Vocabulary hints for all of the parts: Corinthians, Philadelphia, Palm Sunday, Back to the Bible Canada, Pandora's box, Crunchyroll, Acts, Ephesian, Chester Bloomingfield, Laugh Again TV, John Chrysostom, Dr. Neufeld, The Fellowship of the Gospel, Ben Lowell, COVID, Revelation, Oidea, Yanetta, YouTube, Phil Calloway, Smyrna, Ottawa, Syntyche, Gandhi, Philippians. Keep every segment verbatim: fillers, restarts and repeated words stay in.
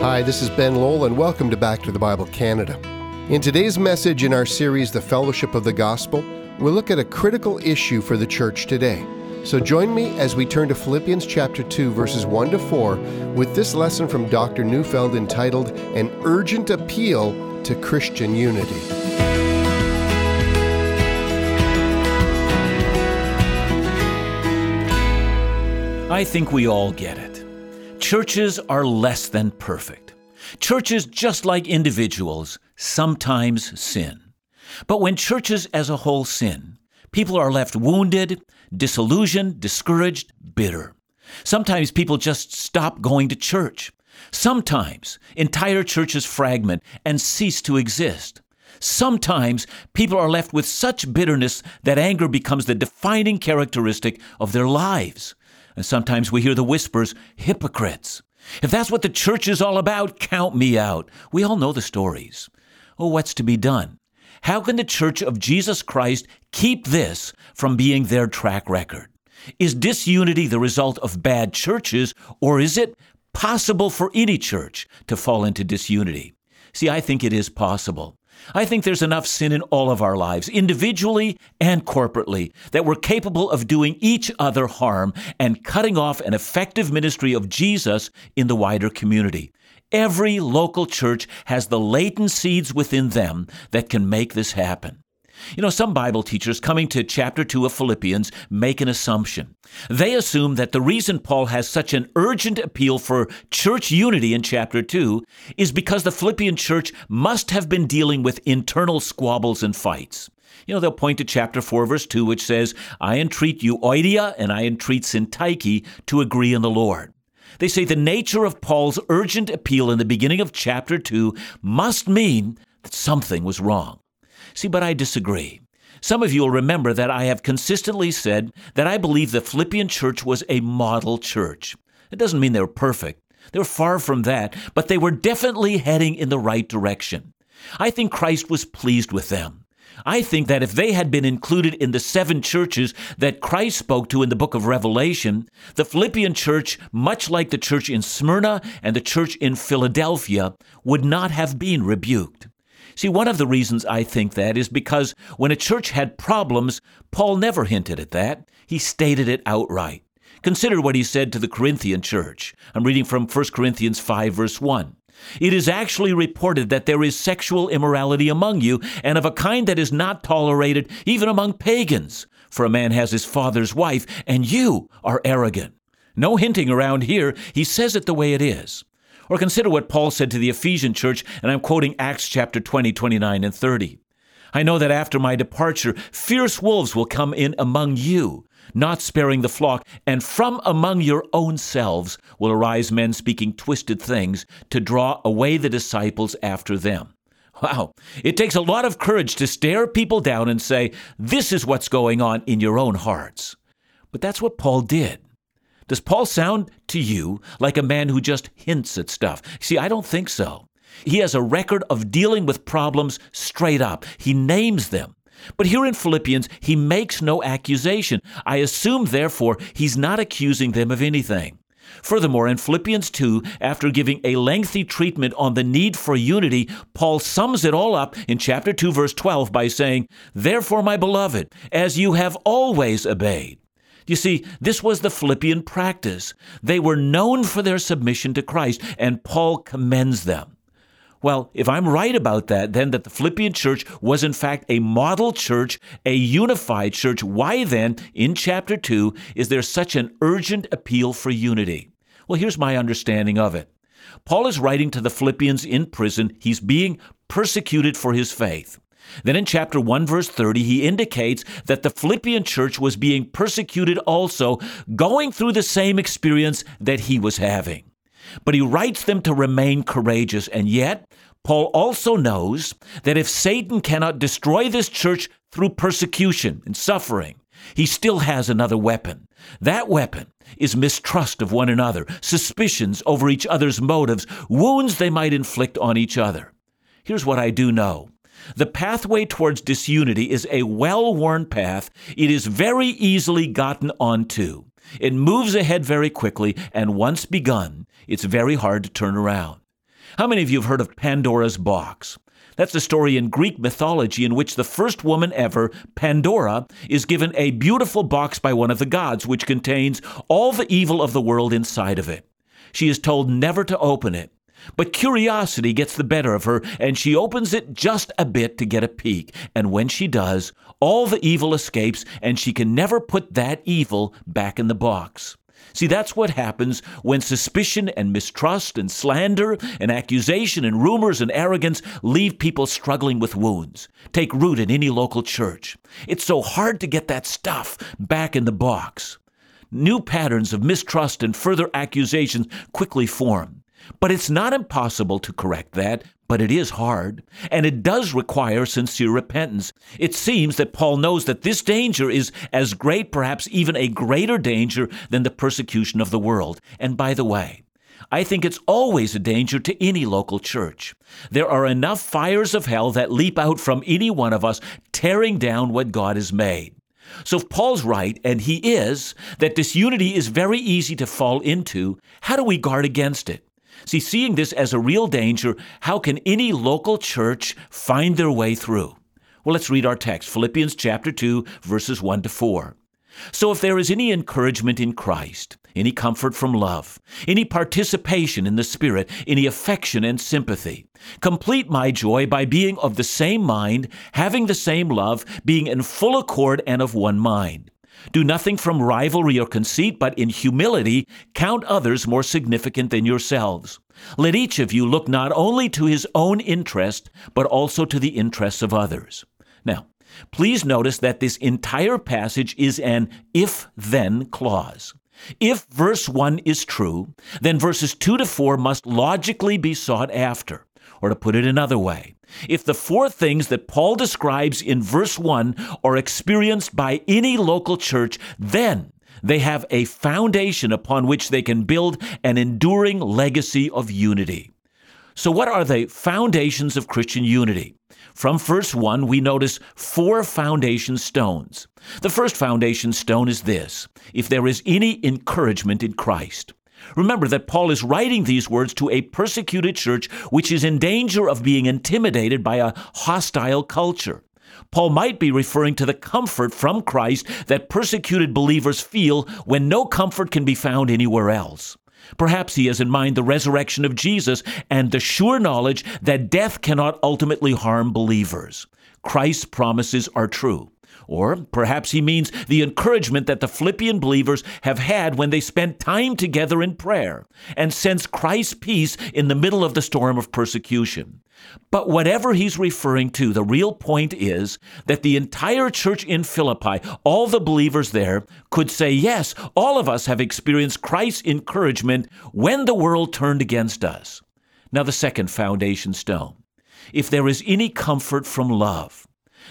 Hi, this is Ben Lowell, and welcome to Back to the Bible Canada. In today's message in our series, The Fellowship of the Gospel, we'll look at a critical issue for the church today. So join me as we turn to Philippians chapter two, verses one to four, with this lesson from Doctor Neufeld entitled, An Urgent Appeal to Christian Unity. I think we all get it. Churches are less than perfect. Churches, just like individuals, sometimes sin. But when churches as a whole sin, people are left wounded, disillusioned, discouraged, bitter. Sometimes people just stop going to church. Sometimes entire churches fragment and cease to exist. Sometimes people are left with such bitterness that anger becomes the defining characteristic of their lives. And sometimes we hear the whispers, hypocrites. If that's what the church is all about, count me out. We all know the stories. Oh, what's to be done? How can the Church of Jesus Christ keep this from being their track record? Is disunity the result of bad churches, or is it possible for any church to fall into disunity? See, I think it is possible. I think there's enough sin in all of our lives, individually and corporately, that we're capable of doing each other harm and cutting off an effective ministry of Jesus in the wider community. Every local church has the latent seeds within them that can make this happen. You know, some Bible teachers coming to chapter two of Philippians make an assumption. They assume that the reason Paul has such an urgent appeal for church unity in chapter two is because the Philippian church must have been dealing with internal squabbles and fights. You know, they'll point to chapter four, verse two, which says, I entreat you, Oidea, and I entreat Syntyche to agree in the Lord. They say the nature of Paul's urgent appeal in the beginning of chapter two must mean that something was wrong. See, but I disagree. Some of you will remember that I have consistently said that I believe the Philippian church was a model church. It doesn't mean they were perfect. They were far from that, but they were definitely heading in the right direction. I think Christ was pleased with them. I think that if they had been included in the seven churches that Christ spoke to in the book of Revelation, the Philippian church, much like the church in Smyrna and the church in Philadelphia, would not have been rebuked. See, one of the reasons I think that is because when a church had problems, Paul never hinted at that. He stated it outright. Consider what he said to the Corinthian church. I'm reading from First Corinthians five, verse one. It is actually reported that there is sexual immorality among you, and of a kind that is not tolerated even among pagans. For a man has his father's wife, and you are arrogant. No hinting around here. He says it the way it is. Or consider what Paul said to the Ephesian church, and I'm quoting Acts chapter twenty, twenty-nine, and thirty. I know that after my departure, fierce wolves will come in among you, not sparing the flock, and from among your own selves will arise men speaking twisted things to draw away the disciples after them. Wow, it takes a lot of courage to stare people down and say, this is what's going on in your own hearts. But that's what Paul did. Does Paul sound to you like a man who just hints at stuff? See, I don't think so. He has a record of dealing with problems straight up. He names them. But here in Philippians, he makes no accusation. I assume, therefore, he's not accusing them of anything. Furthermore, in Philippians two, after giving a lengthy treatment on the need for unity, Paul sums it all up in chapter two, verse twelve by saying, Therefore, my beloved, as you have always obeyed. You see, this was the Philippian practice. They were known for their submission to Christ, and Paul commends them. Well, if I'm right about that, then that the Philippian church was in fact a model church, a unified church, why then, in chapter two, is there such an urgent appeal for unity? Well, here's my understanding of it. Paul is writing to the Philippians in prison. He's being persecuted for his faith. Then in chapter one, verse thirty, he indicates that the Philippian church was being persecuted also, going through the same experience that he was having. But he writes them to remain courageous, and yet Paul also knows that if Satan cannot destroy this church through persecution and suffering, he still has another weapon. That weapon is mistrust of one another, suspicions over each other's motives, wounds they might inflict on each other. Here's what I do know. The pathway towards disunity is a well-worn path. It is very easily gotten onto. It moves ahead very quickly, and once begun, it's very hard to turn around. How many of you have heard of Pandora's box? That's a story in Greek mythology in which the first woman ever, Pandora, is given a beautiful box by one of the gods, which contains all the evil of the world inside of it. She is told never to open it. But curiosity gets the better of her, and she opens it just a bit to get a peek. And when she does, all the evil escapes, and she can never put that evil back in the box. See, that's what happens when suspicion and mistrust and slander and accusation and rumors and arrogance leave people struggling with wounds. Take root in any local church. It's so hard to get that stuff back in the box. New patterns of mistrust and further accusations quickly form. But it's not impossible to correct that, but it is hard, and it does require sincere repentance. It seems that Paul knows that this danger is as great, perhaps even a greater danger than the persecution of the world. And by the way, I think it's always a danger to any local church. There are enough fires of hell that leap out from any one of us, tearing down what God has made. So if Paul's right, and he is, that disunity is very easy to fall into, how do we guard against it? See, seeing this as a real danger, how can any local church find their way through? Well, let's read our text, Philippians chapter two, verses one to four. So if there is any encouragement in Christ, any comfort from love, any participation in the Spirit, any affection and sympathy, complete my joy by being of the same mind, having the same love, being in full accord and of one mind. Do nothing from rivalry or conceit, but in humility count others more significant than yourselves. Let each of you look not only to his own interest, but also to the interests of others. Now, please notice that this entire passage is an if-then clause. If verse one is true, then verses two to four must logically be sought after. Or to put it another way, if the four things that Paul describes in verse one are experienced by any local church, then they have a foundation upon which they can build an enduring legacy of unity. So what are the foundations of Christian unity? From verse one, we notice four foundation stones. The first foundation stone is this: if there is any encouragement in Christ. Remember that Paul is writing these words to a persecuted church which is in danger of being intimidated by a hostile culture. Paul might be referring to the comfort from Christ that persecuted believers feel when no comfort can be found anywhere else. Perhaps he has in mind the resurrection of Jesus and the sure knowledge that death cannot ultimately harm believers. Christ's promises are true. Or perhaps he means the encouragement that the Philippian believers have had when they spent time together in prayer and sensed Christ's peace in the middle of the storm of persecution. But whatever he's referring to, the real point is that the entire church in Philippi, all the believers there, could say, yes, all of us have experienced Christ's encouragement when the world turned against us. Now, the second foundation stone. If there is any comfort from love.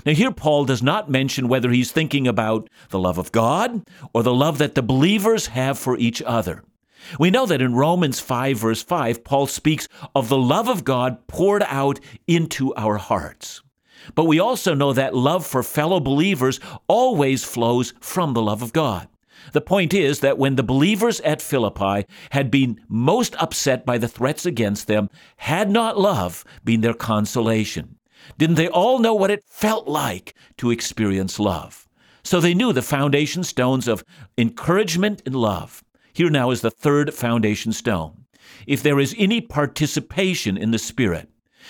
Now, here Paul does not mention whether he's thinking about the love of God or the love that the believers have for each other. We know that in Romans five, verse five, Paul speaks of the love of God poured out into our hearts. But we also know that love for fellow believers always flows from the love of God. The point is that when the believers at Philippi had been most upset by the threats against them, had not love been their consolation. Didn't they all know what it felt like to experience love? So they knew the foundation stones of encouragement and love. Here now is the third foundation stone. If there is any participation in the Spirit.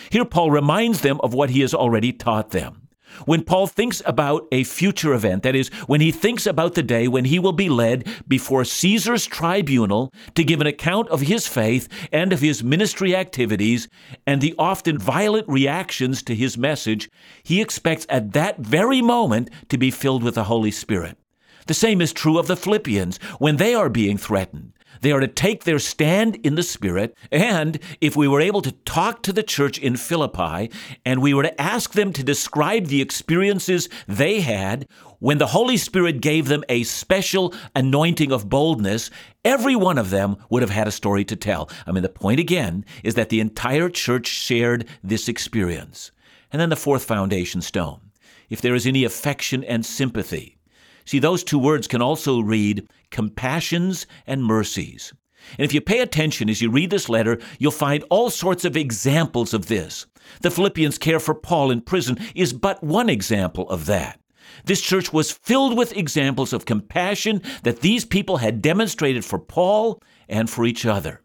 Here Paul reminds them of what he has already taught them. When Paul thinks about a future event, that is, when he thinks about the day when he will be led before Caesar's tribunal to give an account of his faith and of his ministry activities and the often violent reactions to his message, he expects at that very moment to be filled with the Holy Spirit. The same is true of the Philippians when they are being threatened. They are to take their stand in the Spirit, and if we were able to talk to the church in Philippi and we were to ask them to describe the experiences they had when the Holy Spirit gave them a special anointing of boldness, every one of them would have had a story to tell. I mean, the point again is that the entire church shared this experience. And then the fourth foundation stone, if there is any affection and sympathy. See, those two words can also read compassions and mercies. And if you pay attention as you read this letter, you'll find all sorts of examples of this. The Philippians' care for Paul in prison is but one example of that. This church was filled with examples of compassion that these people had demonstrated for Paul and for each other.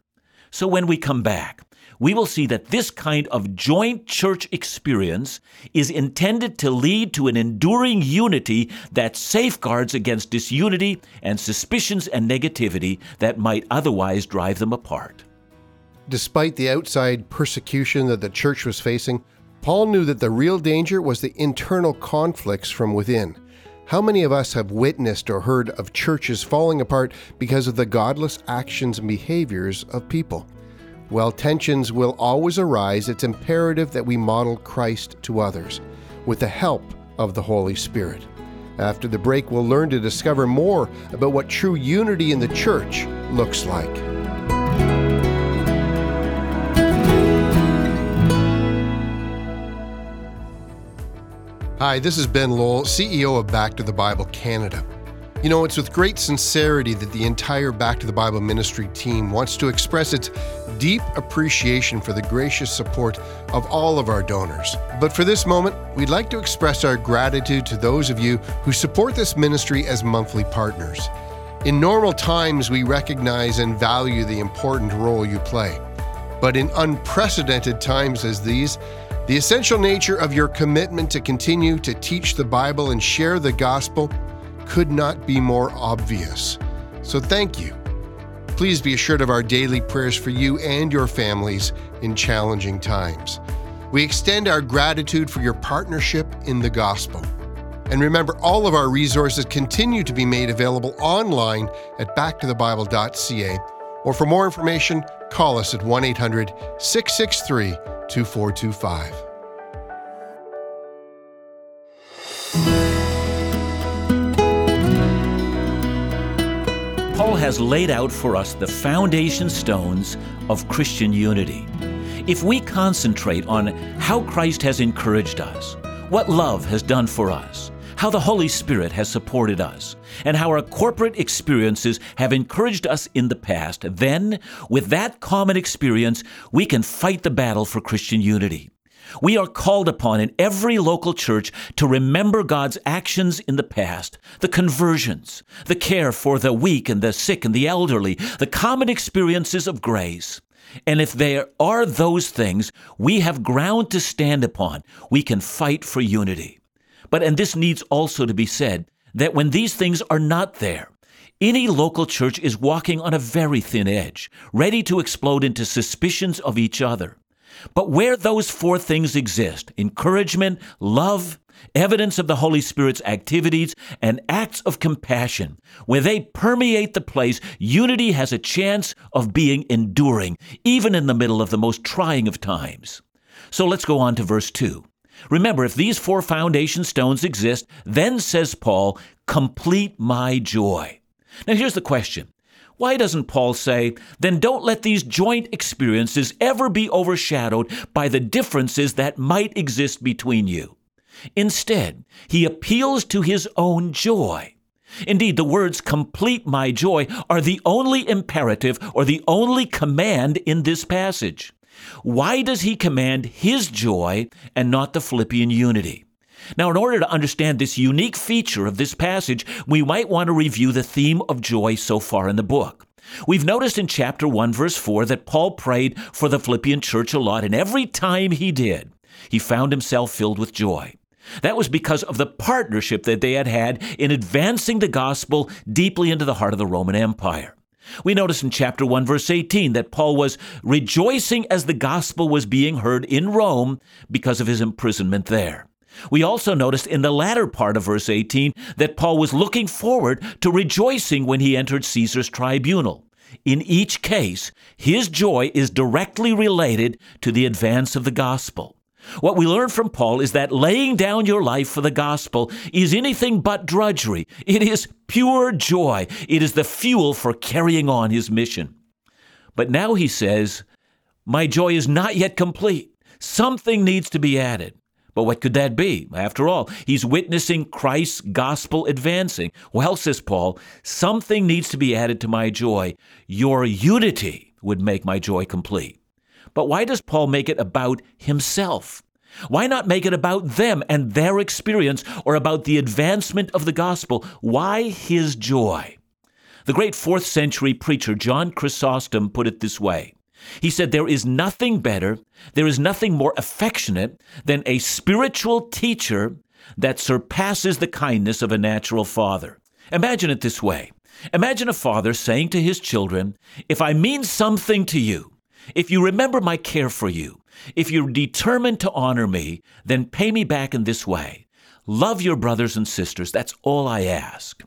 So when we come back, we will see that this kind of joint church experience is intended to lead to an enduring unity that safeguards against disunity and suspicions and negativity that might otherwise drive them apart. Despite the outside persecution that the church was facing, Paul knew that the real danger was the internal conflicts from within. How many of us have witnessed or heard of churches falling apart because of the godless actions and behaviors of people? Well, tensions will always arise. It's imperative that we model Christ to others with the help of the Holy Spirit. After the break, we'll learn to discover more about what true unity in the church looks like. Hi, this is Ben Lowell, C E O of Back to the Bible Canada. You know, it's with great sincerity that the entire Back to the Bible ministry team wants to express its deep appreciation for the gracious support of all of our donors. But for this moment, we'd like to express our gratitude to those of you who support this ministry as monthly partners. In normal times, we recognize and value the important role you play. But in unprecedented times as these, the essential nature of your commitment to continue to teach the Bible and share the gospel could not be more obvious. So thank you. Please be assured of our daily prayers for you and your families in challenging times. We extend our gratitude for your partnership in the gospel. And remember, all of our resources continue to be made available online at back to the bible dot c a, or for more information, call us at one eight hundred, six six three, two four two five. Paul has laid out for us the foundation stones of Christian unity. If we concentrate on how Christ has encouraged us, what love has done for us, how the Holy Spirit has supported us, and how our corporate experiences have encouraged us in the past, then, with that common experience, we can fight the battle for Christian unity. We are called upon in every local church to remember God's actions in the past, the conversions, the care for the weak and the sick and the elderly, the common experiences of grace. And if there are those things, we have ground to stand upon. We can fight for unity. But, and this needs also to be said, that when these things are not there, any local church is walking on a very thin edge, ready to explode into suspicions of each other. But where those four things exist, encouragement, love, evidence of the Holy Spirit's activities, and acts of compassion, where they permeate the place, unity has a chance of being enduring, even in the middle of the most trying of times. So let's go on to verse two. Remember, if these four foundation stones exist, then, says Paul, complete my joy. Now here's the question. Why doesn't Paul say, then don't let these joint experiences ever be overshadowed by the differences that might exist between you? Instead, he appeals to his own joy. Indeed, the words complete my joy are the only imperative or the only command in this passage. Why does he command his joy and not the Philippian unity? Now, in order to understand this unique feature of this passage, we might want to review the theme of joy so far in the book. We've noticed in chapter one, verse four, that Paul prayed for the Philippian church a lot, and every time he did, he found himself filled with joy. That was because of the partnership that they had had in advancing the gospel deeply into the heart of the Roman Empire. We notice in chapter one, verse eighteen, that Paul was rejoicing as the gospel was being heard in Rome because of his imprisonment there. We also noticed in the latter part of verse eighteen that Paul was looking forward to rejoicing when he entered Caesar's tribunal. In each case, his joy is directly related to the advance of the gospel. What we learn from Paul is that laying down your life for the gospel is anything but drudgery. It is pure joy. It is the fuel for carrying on his mission. But now he says, my joy is not yet complete. Something needs to be added. But what could that be? After all, he's witnessing Christ's gospel advancing. Well, says Paul, something needs to be added to my joy. Your unity would make my joy complete. But why does Paul make it about himself? Why not make it about them and their experience or about the advancement of the gospel? Why his joy? The great fourth century preacher John Chrysostom put it this way. He said, there is nothing better, there is nothing more affectionate than a spiritual teacher that surpasses the kindness of a natural father. Imagine it this way. Imagine a father saying to his children, if I mean something to you, if you remember my care for you, if you're determined to honor me, then pay me back in this way. Love your brothers and sisters. That's all I ask.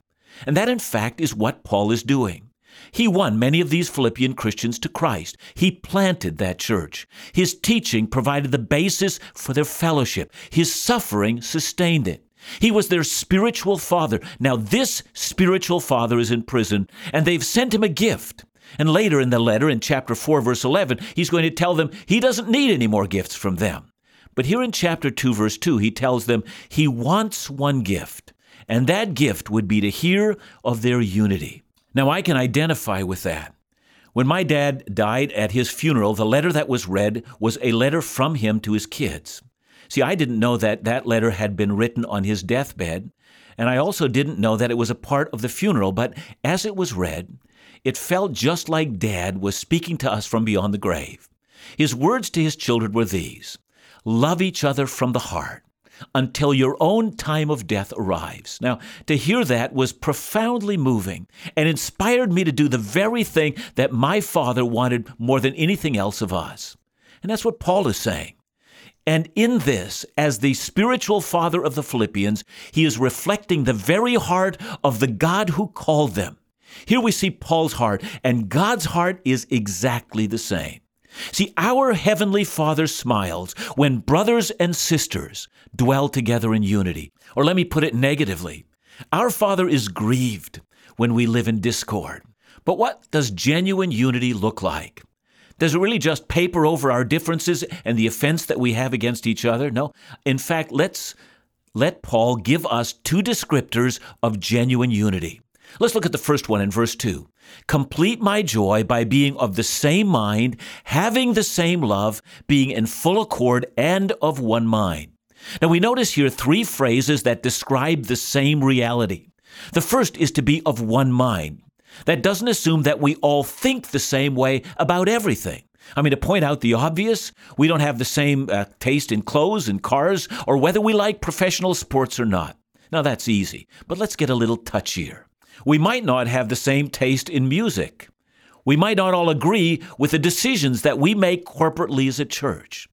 And that, in fact, is what Paul is doing. He won many of these Philippian Christians to Christ. He planted that church. His teaching provided the basis for their fellowship. His suffering sustained it. He was their spiritual father. Now, this spiritual father is in prison, and they've sent him a gift. And later in the letter, in chapter four, verse eleven, he's going to tell them he doesn't need any more gifts from them. But here in chapter two, verse two, he tells them he wants one gift, and that gift would be to hear of their unity. Now, I can identify with that. When my dad died at his funeral, the letter that was read was a letter from him to his kids. See, I didn't know that that letter had been written on his deathbed, and I also didn't know that it was a part of the funeral, but as it was read, it felt just like Dad was speaking to us from beyond the grave. His words to his children were these, love each other from the heart until your own time of death arrives. Now, to hear that was profoundly moving and inspired me to do the very thing that my father wanted more than anything else of us. And that's what Paul is saying. And in this, as the spiritual father of the Philippians, he is reflecting the very heart of the God who called them. Here we see Paul's heart, and God's heart is exactly the same. See, our Heavenly Father smiles when brothers and sisters dwell together in unity. Or let me put it negatively. Our Father is grieved when we live in discord. But what does genuine unity look like? Does it really just paper over our differences and the offense that we have against each other? No. In fact, let's let Paul give us two descriptors of genuine unity. Let's look at the first one in verse two. Complete my joy by being of the same mind, having the same love, being in full accord and of one mind. Now we notice here three phrases that describe the same reality. The first is to be of one mind. That doesn't assume that we all think the same way about everything. I mean, to point out the obvious, we don't have the same uh, taste in clothes and cars or whether we like professional sports or not. Now that's easy, but let's get a little touchier. We might not have the same taste in music. We might not all agree with the decisions that we make corporately as a church.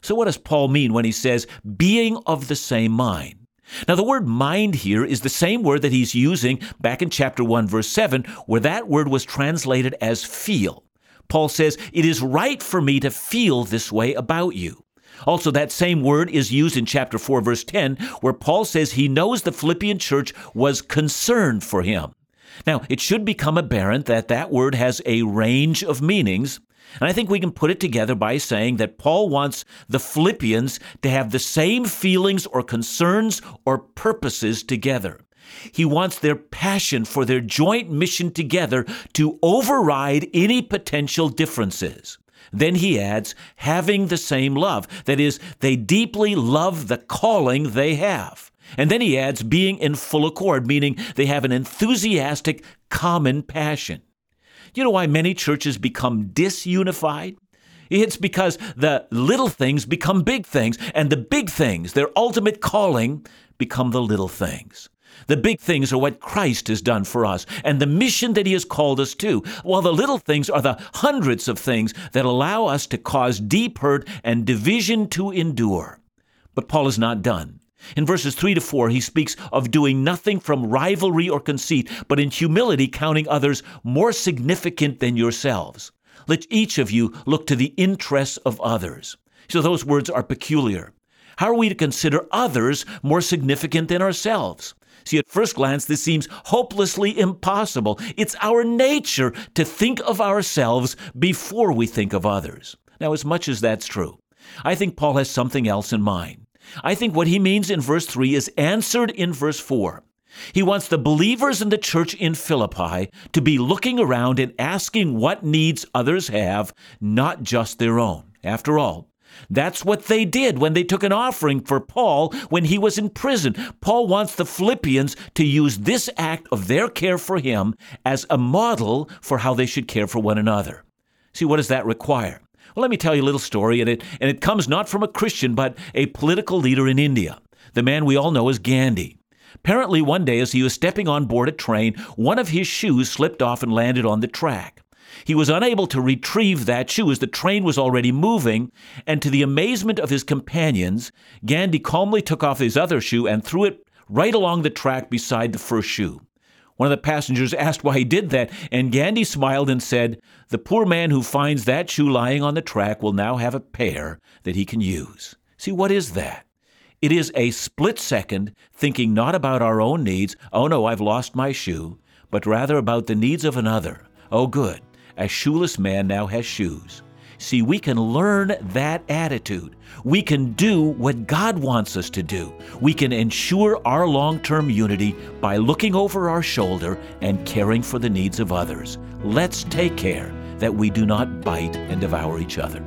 So what does Paul mean when he says, being of the same mind? Now, the word mind here is the same word that he's using back in chapter one, verse seven, where that word was translated as feel. Paul says, it is right for me to feel this way about you. Also, that same word is used in chapter four, verse ten, where Paul says he knows the Philippian church was concerned for him. Now, it should become apparent that that word has a range of meanings, and I think we can put it together by saying that Paul wants the Philippians to have the same feelings or concerns or purposes together. He wants their passion for their joint mission together to override any potential differences. Then he adds, having the same love. That is, they deeply love the calling they have. And then he adds, being in full accord, meaning they have an enthusiastic common passion. You know why many churches become disunified? It's because the little things become big things, and the big things, their ultimate calling, become the little things. The big things are what Christ has done for us and the mission that he has called us to, while the little things are the hundreds of things that allow us to cause deep hurt and division to endure. But Paul is not done. In verses three to four, he speaks of doing nothing from rivalry or conceit, but in humility counting others more significant than yourselves. Let each of you look to the interests of others. So those words are peculiar. How are we to consider others more significant than ourselves? See, at first glance, this seems hopelessly impossible. It's our nature to think of ourselves before we think of others. Now, as much as that's true, I think Paul has something else in mind. I think what he means in verse three is answered in verse four. He wants the believers in the church in Philippi to be looking around and asking what needs others have, not just their own. After all, that's what they did when they took an offering for Paul when he was in prison. Paul wants the Philippians to use this act of their care for him as a model for how they should care for one another. See, what does that require? Well, let me tell you a little story, and it, and it comes not from a Christian, but a political leader in India. The man we all know is Gandhi. Apparently, one day as he was stepping on board a train, one of his shoes slipped off and landed on the track. He was unable to retrieve that shoe as the train was already moving, and to the amazement of his companions, Gandhi calmly took off his other shoe and threw it right along the track beside the first shoe. One of the passengers asked why he did that, and Gandhi smiled and said, "The poor man who finds that shoe lying on the track will now have a pair that he can use." See, what is that? It is a split-second thinking not about our own needs, "Oh no, I've lost my shoe," but rather about the needs of another. "Oh good, a shoeless man now has shoes." See, we can learn that attitude. We can do what God wants us to do. We can ensure our long-term unity by looking over our shoulder and caring for the needs of others. Let's take care that we do not bite and devour each other.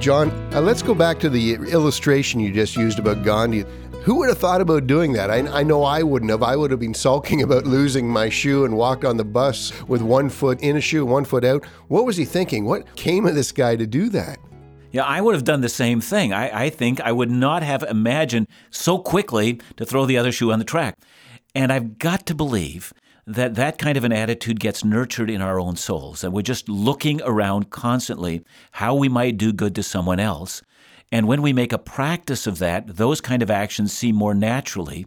John, uh, let's go back to the illustration you just used about Gandhi. Who would have thought about doing that? I, I know I wouldn't have. I would have been sulking about losing my shoe and walked on the bus with one foot in a shoe, one foot out. What was he thinking? What came of this guy to do that? Yeah, I would have done the same thing. I, I think I would not have imagined so quickly to throw the other shoe on the track. And I've got to believe that that kind of an attitude gets nurtured in our own souls, and we're just looking around constantly how we might do good to someone else. And when we make a practice of that, those kind of actions seem more naturally.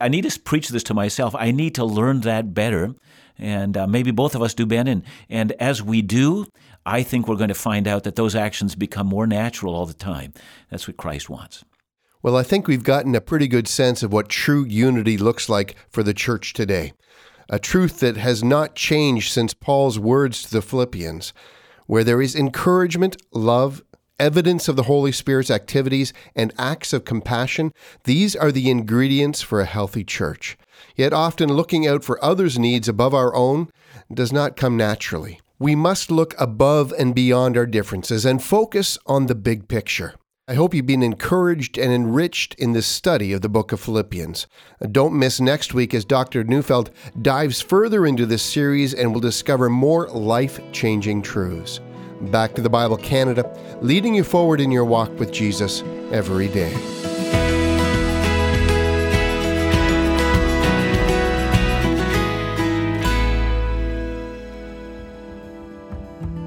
I need to preach this to myself. I need to learn that better. And uh, maybe both of us do, Ben. And, and as we do, I think we're going to find out that those actions become more natural all the time. That's what Christ wants. Well, I think we've gotten a pretty good sense of what true unity looks like for the church today, a truth that has not changed since Paul's words to the Philippians, where there is encouragement, love, evidence of the Holy Spirit's activities, and acts of compassion. These are the ingredients for a healthy church. Yet often looking out for others' needs above our own does not come naturally. We must look above and beyond our differences and focus on the big picture. I hope you've been encouraged and enriched in this study of the book of Philippians. Don't miss next week as Doctor Neufeld dives further into this series and will discover more life-changing truths. Back to the Bible Canada, leading you forward in your walk with Jesus every day.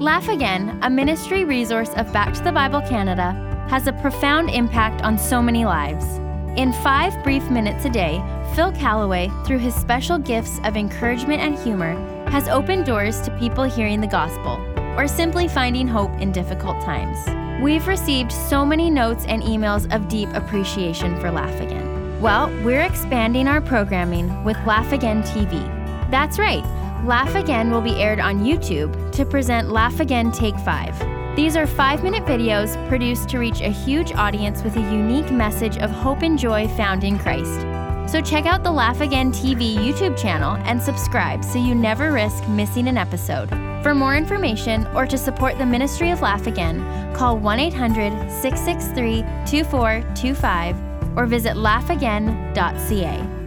Laugh Again, a ministry resource of Back to the Bible Canada, has a profound impact on so many lives. In five brief minutes a day, Phil Calloway, through his special gifts of encouragement and humor, has opened doors to people hearing the gospel or simply finding hope in difficult times. We've received so many notes and emails of deep appreciation for Laugh Again. Well, we're expanding our programming with Laugh Again T V. That's right, Laugh Again will be aired on YouTube to present Laugh Again Take Five. These are five-minute videos produced to reach a huge audience with a unique message of hope and joy found in Christ. So check out the Laugh Again T V YouTube channel and subscribe so you never risk missing an episode. For more information or to support the ministry of Laugh Again, call one eight hundred, six six three, two four two five or visit laugh again dot c a.